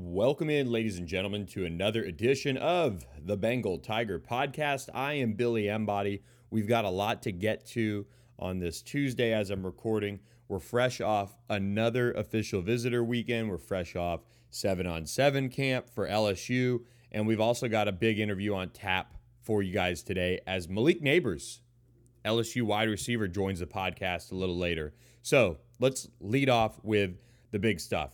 Welcome in, ladies and gentlemen, to another edition of The Bengal Tiger Podcast. I am Billy Embody. We've got a lot to get to on this Tuesday as I'm recording. We're fresh off another official visitor weekend. We're fresh off 7-on-7 camp for LSU. And we've also got a big interview on tap for you guys today as Malik Nabers, LSU wide receiver, joins the podcast a little later. So let's lead off with the big stuff.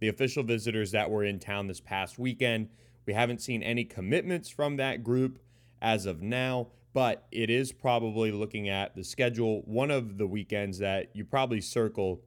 The official visitors that were in town this past weekend. We haven't seen any commitments from that group as of now, but it is probably, looking at the schedule, one of the weekends that you probably circle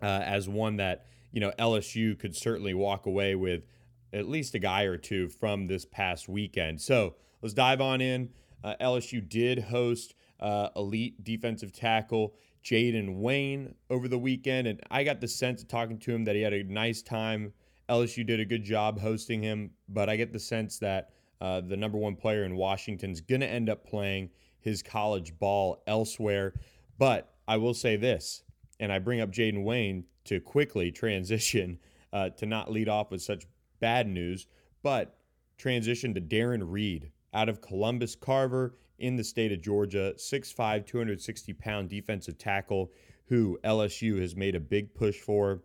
as one that, you know, LSU could certainly walk away with at least a guy or two from this past weekend. So let's dive on in. LSU did host elite defensive tackle Jaden Wayne over the weekend, and I got the sense of talking to him that he had a nice time. LSU did a good job hosting him, but I get the sense that the number one player in Washington's going to end up playing his college ball elsewhere. But I will say this, and I bring up Jaden Wayne to quickly transition to not lead off with such bad news, but transition to Darren Reed out of Columbus Carver in the state of Georgia, 6'5", 260-pound defensive tackle who LSU has made a big push for.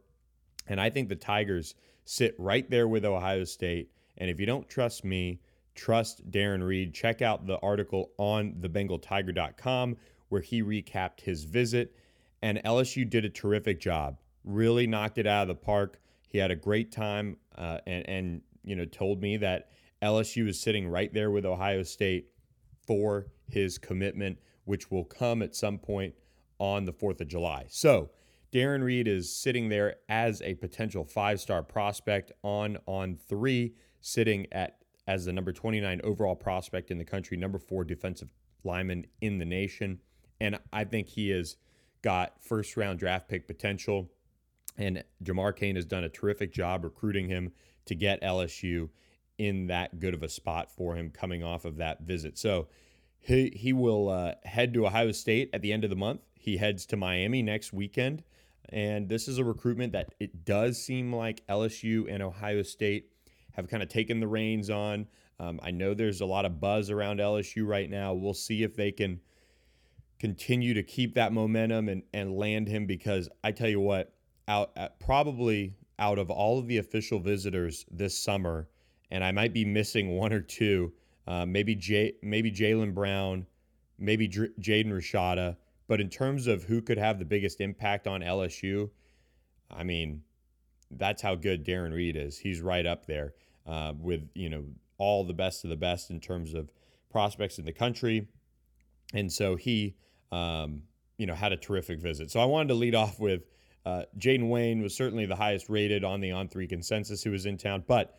And I think the Tigers sit right there with Ohio State. And if you don't trust me, trust Darren Reed. Check out the article on TheBengalTiger.com where he recapped his visit. And LSU did a terrific job, really knocked it out of the park. He had a great time and you know, told me that LSU is sitting right there with Ohio State for his commitment, which will come at some point on the 4th of July. So Darren Reed is sitting there as a potential five-star prospect on three, sitting as the number 29 overall prospect in the country, number 4 defensive lineman in the nation. And I think he has got first-round draft pick potential. And Jamar Kane has done a terrific job recruiting him to get LSU in that good of a spot for him coming off of that visit. So he will head to Ohio State at the end of the month. He heads to Miami next weekend. And this is a recruitment that it does seem like LSU and Ohio State have kind of taken the reins on. I know there's a lot of buzz around LSU right now. We'll see if they can continue to keep that momentum and land him, because I tell you what, out of all of the official visitors this summer, and I might be missing one or two, maybe Jaylen Brown, maybe Jaden Rashada. But in terms of who could have the biggest impact on LSU, I mean, that's how good Darren Reed is. He's right up there with, you know, all the best of the best in terms of prospects in the country. And so he, you know, had a terrific visit. So I wanted to lead off with Jaden Wayne was certainly the highest rated on the on-three consensus who was in town, but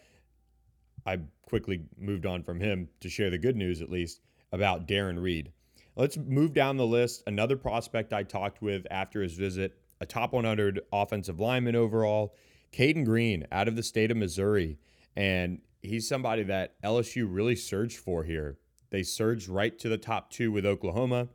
I quickly moved on from him to share the good news, at least, about Darren Reed. Let's move down the list. Another prospect I talked with after his visit, a top 100 offensive lineman overall, Caden Green out of the state of Missouri. And he's somebody that LSU really surged for here. They surged right to the top 2 with Oklahoma.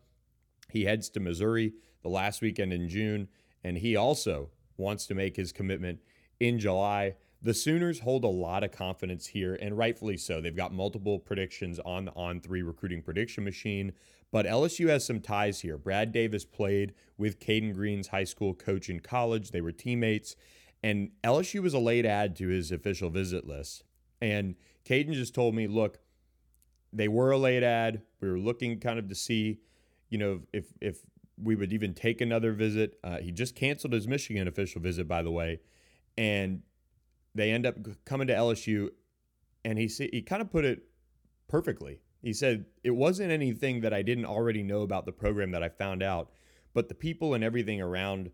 He heads to Missouri the last weekend in June, and he also wants to make his commitment in July. The Sooners hold a lot of confidence here, and rightfully so. They've got multiple predictions on the on-three recruiting prediction machine, but LSU has some ties here. Brad Davis played with Caden Green's high school coach in college. They were teammates, and LSU was a late add to his official visit list. And Caden just told me, look, they were a late add. We were looking kind of to see, you know, if we would even take another visit. He just canceled his Michigan official visit, by the way, and they end up coming to LSU, and he kind of put it perfectly. He said, it wasn't anything that I didn't already know about the program that I found out, but the people and everything around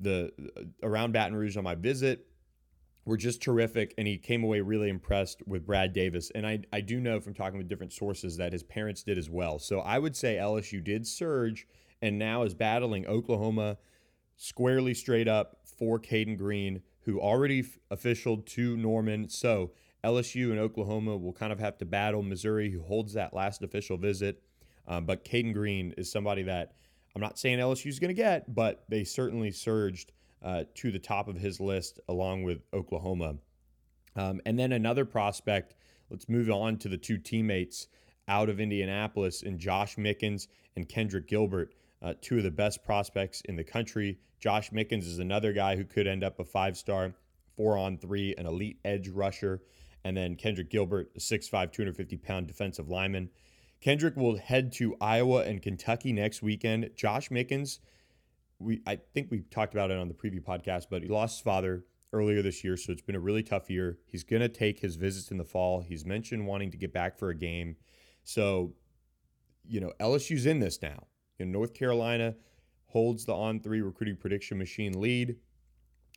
Baton Rouge on my visit were just terrific, and he came away really impressed with Brad Davis. And I do know from talking with different sources that his parents did as well. So I would say LSU did surge and now is battling Oklahoma squarely straight up for Caden Green, who already officialed to Norman. So LSU and Oklahoma will kind of have to battle Missouri, who holds that last official visit. But Caden Green is somebody that I'm not saying LSU is going to get, but they certainly surged to the top of his list along with Oklahoma. And then another prospect, let's move on to the two teammates out of Indianapolis, and Josh Mickens and Kendrick Gilbert, two of the best prospects in the country. Josh Mickens is another guy who could end up a five-star, 4-on-3, an elite edge rusher. And then Kendrick Gilbert, a 6'5", 250-pound defensive lineman. Kendrick will head to Iowa and Kentucky next weekend. Josh Mickens, I think we talked about it on the preview podcast, but he lost his father earlier this year, so it's been a really tough year. He's going to take his visits in the fall. He's mentioned wanting to get back for a game. So, you know, LSU's in this now. You know, North Carolina holds the On3 recruiting prediction machine lead.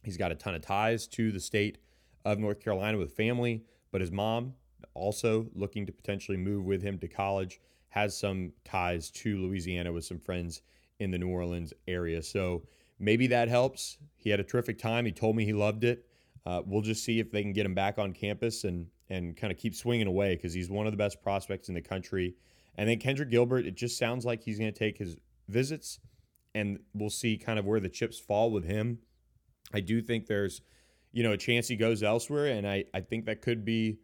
He's got a ton of ties to the state of North Carolina with family, but his mom, also looking to potentially move with him to college, has some ties to Louisiana with some friends in the New Orleans area. So maybe that helps. He had a terrific time. He told me he loved it. We'll just see if they can get him back on campus and kind of keep swinging away, because he's one of the best prospects in the country. And then Kendrick Gilbert, it just sounds like he's going to take his visits, and we'll see kind of where the chips fall with him. I do think there's, you know, a chance he goes elsewhere, and I think that could be,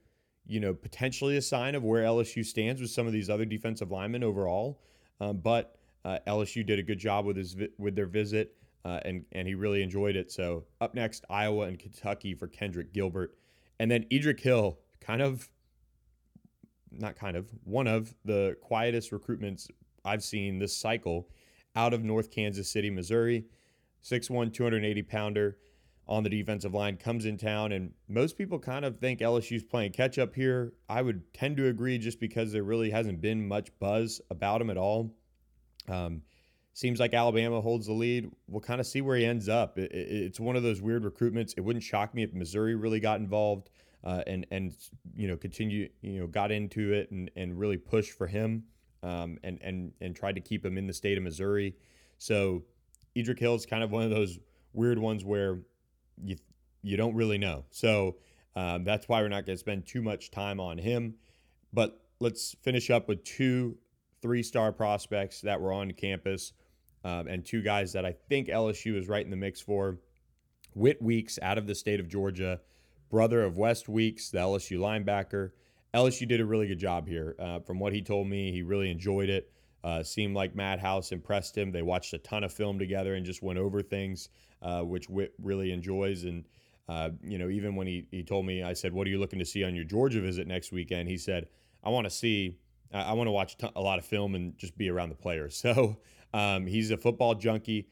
you know, potentially a sign of where LSU stands with some of these other defensive linemen overall. But LSU did a good job with their visit, and he really enjoyed it. So up next, Iowa and Kentucky for Kendrick Gilbert. And then Edric Hill, one of the quietest recruitments I've seen this cycle, out of North Kansas City, Missouri. 6'1", 280-pounder on the defensive line, comes in town, and most people kind of think LSU's playing catch-up here. I would tend to agree, just because there really hasn't been much buzz about him at all. Seems like Alabama holds the lead. We'll kind of see where he ends up. It's one of those weird recruitments. It wouldn't shock me if Missouri really got involved and continue, you know, got into it and really pushed for him and tried to keep him in the state of Missouri. So Edric Hill is kind of one of those weird ones where you don't really know. So that's why we're not going to spend too much time on him. But let's finish up with two three-star prospects that were on campus, and two guys that I think LSU is right in the mix for. Whit Weeks out of the state of Georgia, brother of West Weeks, the LSU linebacker. LSU did a really good job here. From what he told me, he really enjoyed it. Seemed like Madhouse impressed him. They watched a ton of film together and just went over things, which Whit really enjoys. And, you know, even when he told me, I said, what are you looking to see on your Georgia visit next weekend? He said, I want to watch a lot of film and just be around the players. So he's a football junkie,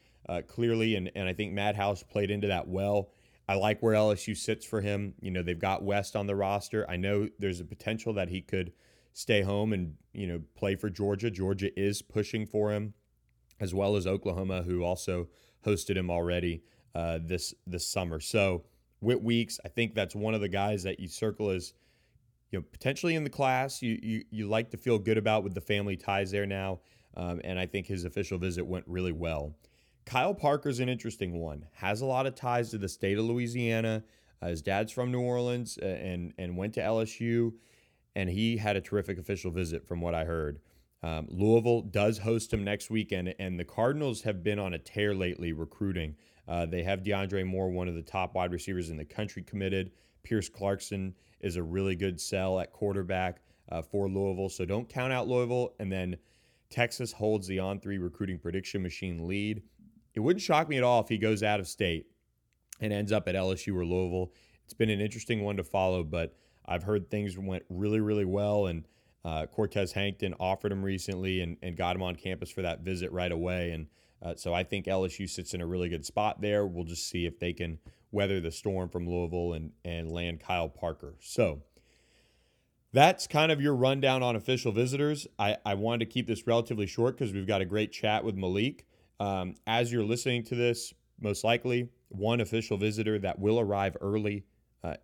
clearly, and I think Madhouse played into that well. I like where LSU sits for him. You know, they've got West on the roster. I know there's a potential that he could stay home and, you know, play for Georgia. Georgia is pushing for him, as well as Oklahoma, who also hosted him already this summer. So Whit Weeks, I think that's one of the guys that you circle as, you know, potentially in the class you like to feel good about with the family ties there now. And I think his official visit went really well. Kyle Parker's an interesting one. Has a lot of ties to the state of Louisiana. His dad's from New Orleans and went to LSU. And he had a terrific official visit from what I heard. Louisville does host him next weekend, and the Cardinals have been on a tear lately recruiting. They have DeAndre Moore, one of the top wide receivers in the country, committed. Pierce Clarkson is a really good sell at quarterback for Louisville, so don't count out Louisville. And then Texas holds the On3 recruiting prediction machine lead. It wouldn't shock me at all if he goes out of state and ends up at LSU or Louisville. It's been an interesting one to follow, but I've heard things went really, really well, and Cortez Hankton offered him recently and got him on campus for that visit right away. And so I think LSU sits in a really good spot there. We'll just see if they can weather the storm from Louisville and land Kyle Parker. So that's kind of your rundown on official visitors. I wanted to keep this relatively short because we've got a great chat with Malik. As you're listening to this, most likely one official visitor that will arrive early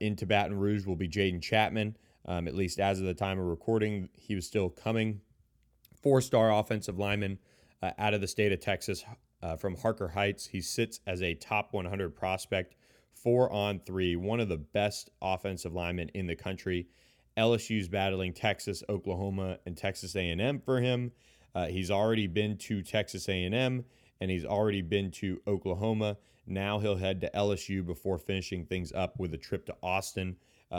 into Baton Rouge will be Jaden Chapman, at least as of the time of recording. He was still coming. 4-star offensive lineman out of the state of Texas from Harker Heights. He sits as a top 100 prospect, 4-on-3, one of the best offensive linemen in the country. LSU's battling Texas, Oklahoma, and Texas A&M for him. He's already been to Texas A&M, and he's already been to Oklahoma. Now he'll head to LSU before finishing things up with a trip to Austin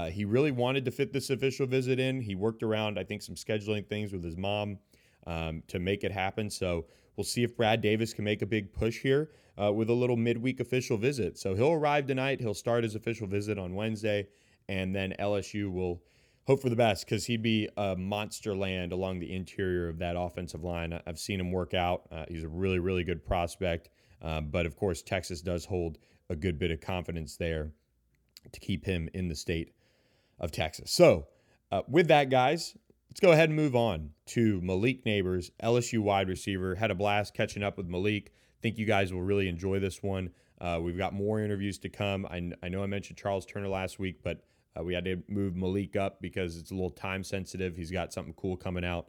He really wanted to fit this official visit in. He worked around, I think, some scheduling things with his mom to make it happen. So we'll see if Brad Davis can make a big push here with a little midweek official visit. So he'll arrive tonight. He'll start his official visit on Wednesday, and then LSU will hope for the best because he'd be a monster land along the interior of that offensive line. I've seen him work out. He's a really, really good prospect. But, of course, Texas does hold a good bit of confidence there to keep him in the state of Texas. So, with that, guys, let's go ahead and move on to Malik Nabers, LSU wide receiver. Had a blast catching up with Malik. Think you guys will really enjoy this one. We've got more interviews to come. I know I mentioned Charles Turner last week, but we had to move Malik up because it's a little time sensitive. He's got something cool coming out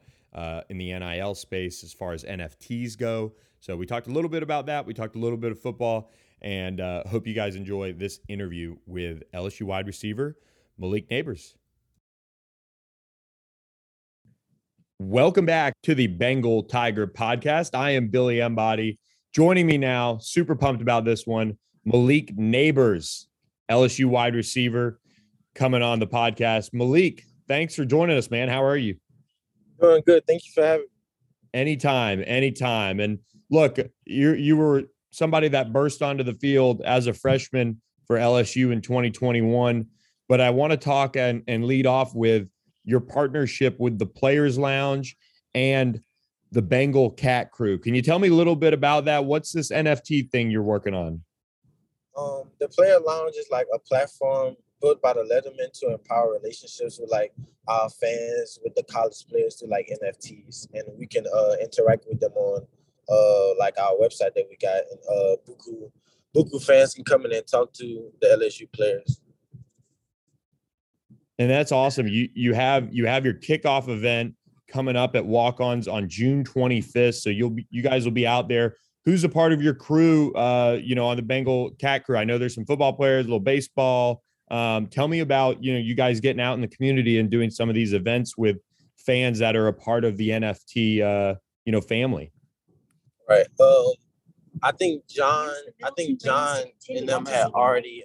in the NIL space as far as NFTs go. So we talked a little bit about that. We talked a little bit of football, and hope you guys enjoy this interview with LSU wide receiver Malik Nabers. Welcome back to the Bengal Tiger Podcast. I am Billy Embody. Joining me now, super pumped about this one, Malik Nabers, LSU wide receiver, coming on the podcast. Malik, thanks for joining us, man. How are you? Doing good. Thank you for having me. Anytime. And look, you were somebody that burst onto the field as a freshman for LSU in 2021. But I want to talk and lead off with your partnership with the Players Lounge and the Bengal Cat Crew. Can you tell me a little bit about that? What's this NFT thing you're working on? The Player Lounge is like a platform built by the Letterman to empower relationships with like our fans, with the college players through like NFTs, and we can interact with them on like our website that we got. And Buku fans can come in and talk to the LSU players. And that's awesome. You have your kickoff event coming up at Walk-Ons on June 25th. So you guys will be out there. Who's a part of your crew? On the Bengal Cat Crew. I know there's some football players, a little baseball. Tell me about, you guys getting out in the community and doing some of these events with fans that are a part of the NFT, family. Right. I think John and them had already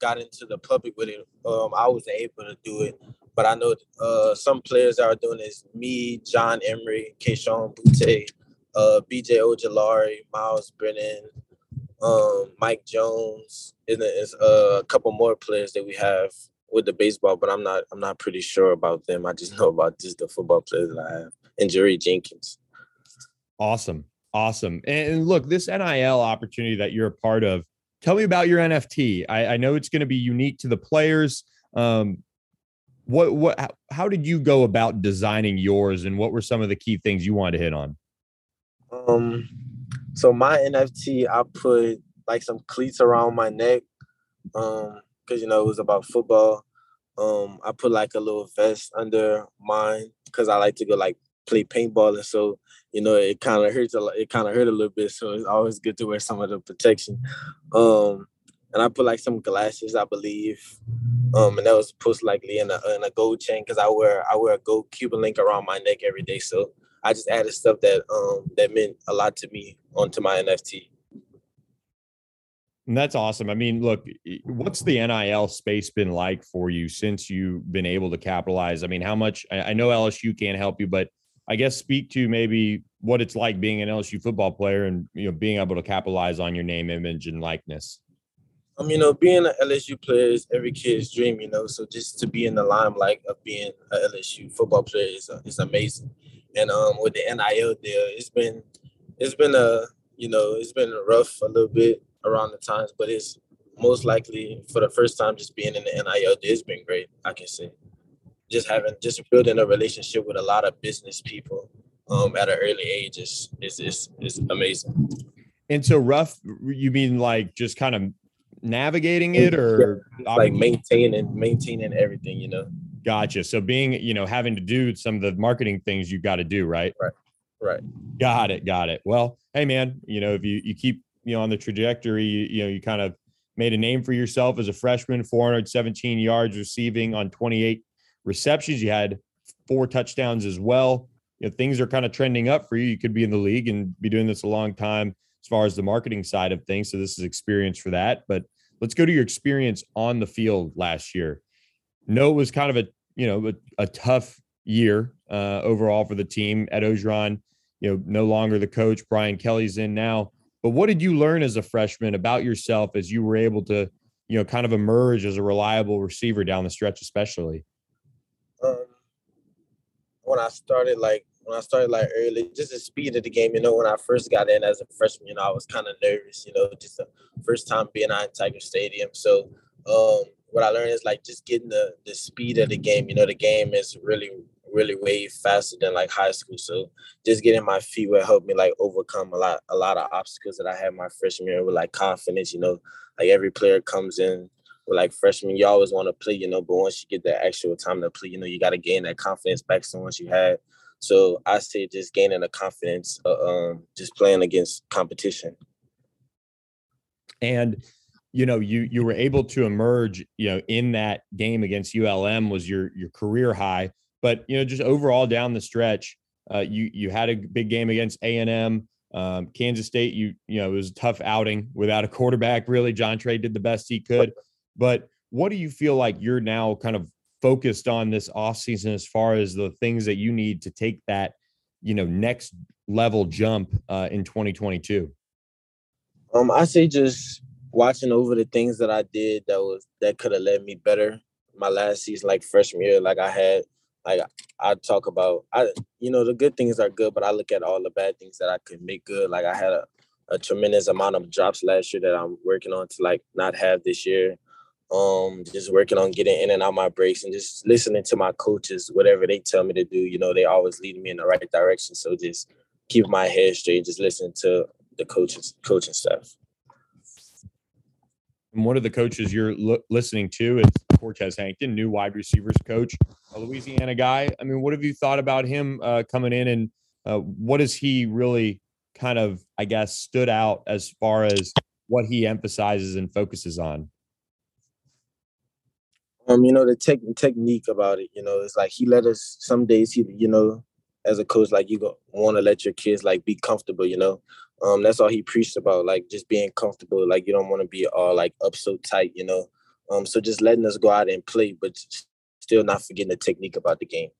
got into the public with it. I wasn't able to do it, but I know some players that are doing this: me, John Emery, Keyshawn Butte, BJ Ojolari, Miles Brennan, Mike Jones, and there's a couple more players that we have with the baseball, but I'm not pretty sure about them. I just know about just the football players that I have, and Jerry Jenkins. Awesome. And look, this NIL opportunity that you're a part of, tell me about your NFT. I know it's going to be unique to the players. How did you go about designing yours, and what were some of the key things you wanted to hit on? So my NFT, I put like some cleats around my neck, because it was about football. I put like a little vest under mine because I like to go like play paintball, and so it kind of hurts. It kind of hurt a little bit, so it's always good to wear some of the protection. And I put like some glasses, I believe, and that was supposed like in a gold chain because I wear a gold Cuban link around my neck every day, so. I just added stuff that that meant a lot to me onto my NFT. And that's awesome. I mean, look, what's the NIL space been like for you since you've been able to capitalize? I mean, how much? I know LSU can't help you, but I guess speak to maybe what it's like being an LSU football player and being able to capitalize on your name, image, and likeness. Being an LSU player is every kid's dream. So just to be in the limelight of being an LSU football player is amazing. And with the NIL deal, it's been rough a little bit around the times, but it's most likely for the first time just being in the NIL deal, it's been great, I can say. Just building a relationship with a lot of business people at an early age is amazing. And so rough, you mean like just kind of navigating it, or like maintaining everything, Gotcha. So being, having to do some of the marketing things you've got to do, right? Right. Got it. Well, hey, man, if you keep, on the trajectory, you kind of made a name for yourself as a freshman, 417 yards receiving on 28 receptions. You had 4 touchdowns as well. Things are kind of trending up for you. You could be in the league and be doing this a long time as far as the marketing side of things. So this is experience for that. But let's go to your experience on the field last year. know it was kind of a tough year overall for the team. Ed Ogeron, no longer the coach. Brian Kelly's in now. But what did you learn as a freshman about yourself as you were able to, kind of emerge as a reliable receiver down the stretch, especially? When I started early, just the speed of the game, when I first got in as a freshman, I was kind of nervous, just the first time being out in Tiger Stadium. So what I learned is just getting the speed of the game. The game is really, really way faster than high school. So just getting my feet will help me overcome a lot of obstacles that I had my freshman year with confidence, every player comes in. Freshmen, you always want to play, but once you get that actual time to play, you got to gain that confidence back to once you had. So I say just gaining the confidence, just playing against competition. And, you were able to emerge, in that game against ULM was your career high, but, just overall down the stretch, you had a big game against A&M. Kansas State, it was a tough outing without a quarterback, really. John Trey did the best he could. But what do you feel you're now kind of focused on this offseason as far as the things that you need to take that, next level jump in 2022? I say just watching over the things that I did that could have led me better. My last season, freshman year, the good things are good, but I look at all the bad things that I could make good. I had a tremendous amount of drops last year that I'm working on to not have this year. Just working on getting in and out my breaks and just listening to my coaches, whatever they tell me to do, they always lead me in the right direction. So just keep my head straight, just listen to the coaching staff. And one of the coaches you're listening to is Cortez Hankton, new wide receivers coach, a Louisiana guy. I mean, what have you thought about him coming in, and what has he really kind of, stood out as far as what he emphasizes and focuses on? The technique about it, it's he let us, some days, as a coach, you want to let your kids, be comfortable, that's all he preached about, just being comfortable. You don't want to be all, up so tight, so just letting us go out and play, but still not forgetting the technique about the game.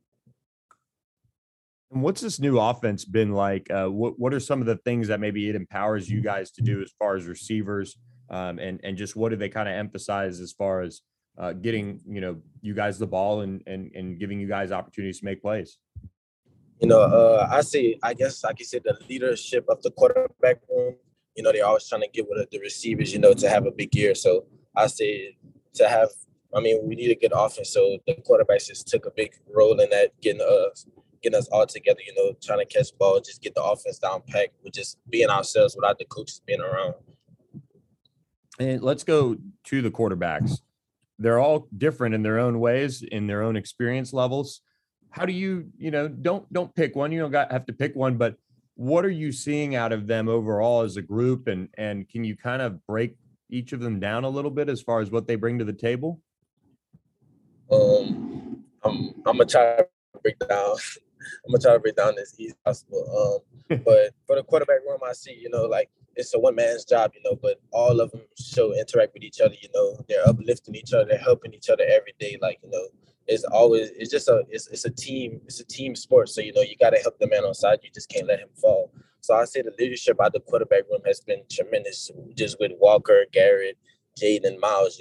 And what's this new offense been like? What are some of the things that maybe it empowers you guys to do as far as receivers, and just what do they kind of emphasize as far as getting you guys the ball and giving you guys opportunities to make plays? I could say the leadership of the quarterback room. They're always trying to give with the receivers, to have a big year. So I say we need a good offense. So the quarterbacks just took a big role in that, getting us all together. Trying to catch ball, just get the offense down packed with just being ourselves without the coaches being around. And let's go to the quarterbacks. They're all different in their own ways, in their own experience levels. How do you, don't pick one, you don't have to pick one, but what are you seeing out of them overall as a group? And can you kind of break each of them down a little bit as far as what they bring to the table? I'm going to try to break down. I'm going to try to break down as easy as possible. But for the quarterback room, I see, it's a one man's job, but all of them interact with each other, they're uplifting each other, they're helping each other every day. It's a team sport. So, you got to help the man on side. You just can't let him fall. So I say the leadership out the quarterback room has been tremendous, just with Walker, Garrett, Jaden, Miles,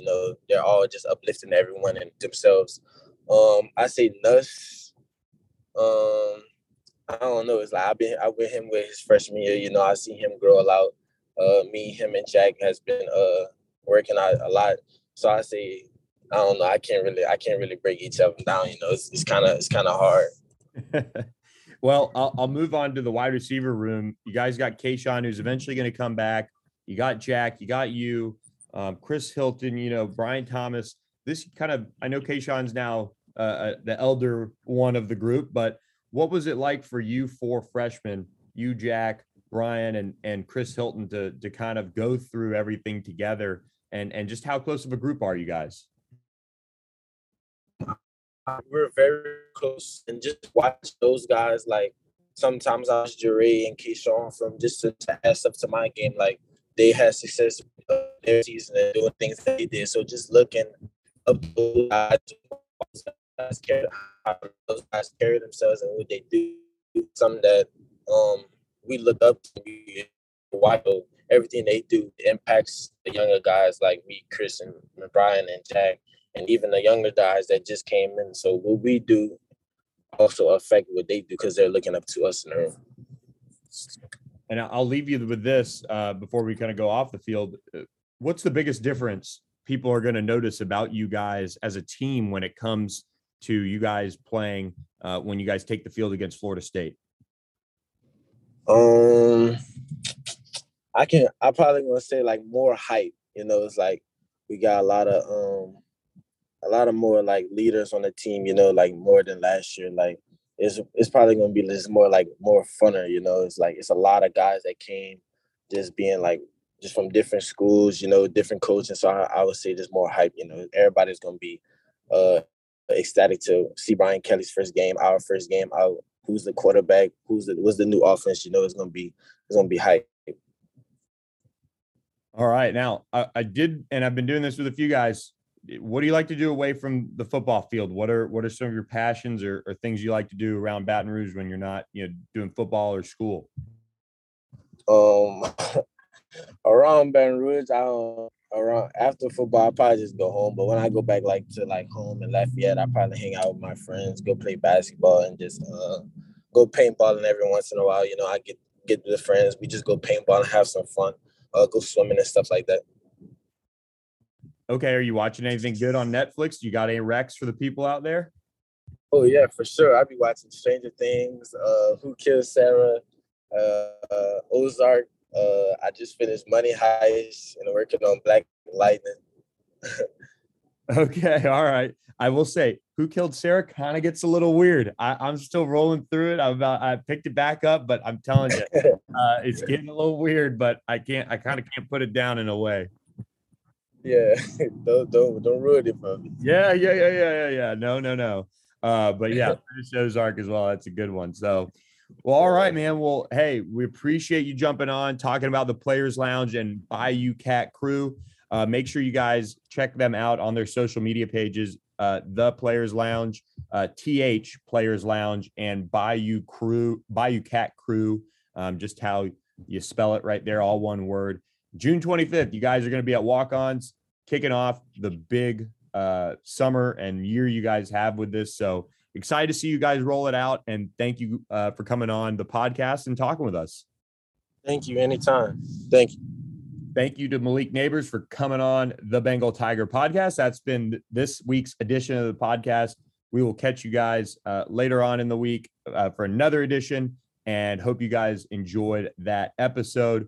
they're all just uplifting everyone and themselves. I say Nuss, I don't know. It's I with him with his freshman year. I see him grow a lot. Me, him, and Jack has been working out a lot. So I say, I don't know. I can't really break each of them down. It's kind of hard. Well, I'll move on to the wide receiver room. You guys got Kayshawn, who's eventually going to come back. You got Jack. You got Chris Hilton. Brian Thomas. This kind of, I know Kayshawn's now the elder one of the group, but what was it like for you four freshmen, you, Jack, Brian, and Chris Hilton, to kind of go through everything together, and just how close of a group are you guys? We're very close, and just watch those guys. Sometimes I was Jure and Kayshawn from just to add stuff to my game. They had success their season and doing things that they did. So just looking up to those guys, those guys carry themselves and what they do. Something that we look up to. Why everything they do impacts the younger guys like me, Chris and Brian and Jack, and even the younger guys that just came in. So what we do also affect what they do because they're looking up to us in the room. And I'll leave you with this before we kind of go off the field. What's the biggest difference people are going to notice about you guys as a team when it comes to you guys playing when you guys take the field against Florida State? I probably want to say like more hype. You know, it's like we got a lot of more like leaders on the team. You know, like more than last year. Like it's probably going to be just more like more funner. You know, it's like it's a lot of guys that came just being like just from different schools. You know, different coaches. So I would say just more hype. You know, everybody's going to be ecstatic to see Brian Kelly's first game, our first game out. Who's the quarterback? What's the new offense? You know, it's gonna be hype. All right, now I've been doing this with a few guys. What do you like to do away from the football field? What are some of your passions or things you like to do around Baton Rouge when you're not, you know, doing football or school? Around Baton Rouge, around after football, I probably just go home. But when I go back to home in Lafayette, I probably hang out with my friends, go play basketball, and just go paintballing every once in a while. You know, I get with the friends. We just go paintball and have some fun. Go swimming and stuff like that. Okay, are you watching anything good on Netflix? You got any recs for the people out there? Oh yeah, for sure. I'll be watching Stranger Things, Who Killed Sarah, Ozark. I just finished Money Heist and working on Black Lightning. Okay, all right. I will say, Who Killed Sarah kind of gets a little weird. I'm still rolling through it. I picked it back up, but I'm telling you, it's getting a little weird. But I kind of can't put it down in a way. Yeah, don't ruin it for me. Yeah. No. But yeah, finish Ozark as well. That's a good one. So. Well, all right, man. Well, hey, we appreciate you jumping on, talking about the Players Lounge and Bayou Cat Crew. Make sure you guys check them out on their social media pages, The Players Lounge, TH Players Lounge, and Bayou Cat Crew, just how you spell it right there, all one word. June 25th, you guys are going to be at Walk-Ons, kicking off the big summer and year you guys have with this, so excited to see you guys roll it out, and thank you for coming on the podcast and talking with us. Thank you. Anytime. Thank you. Thank you to Malik Nabers for coming on the Bengal Tiger podcast. That's been this week's edition of the podcast. We will catch you guys later on in the week for another edition, and hope you guys enjoyed that episode.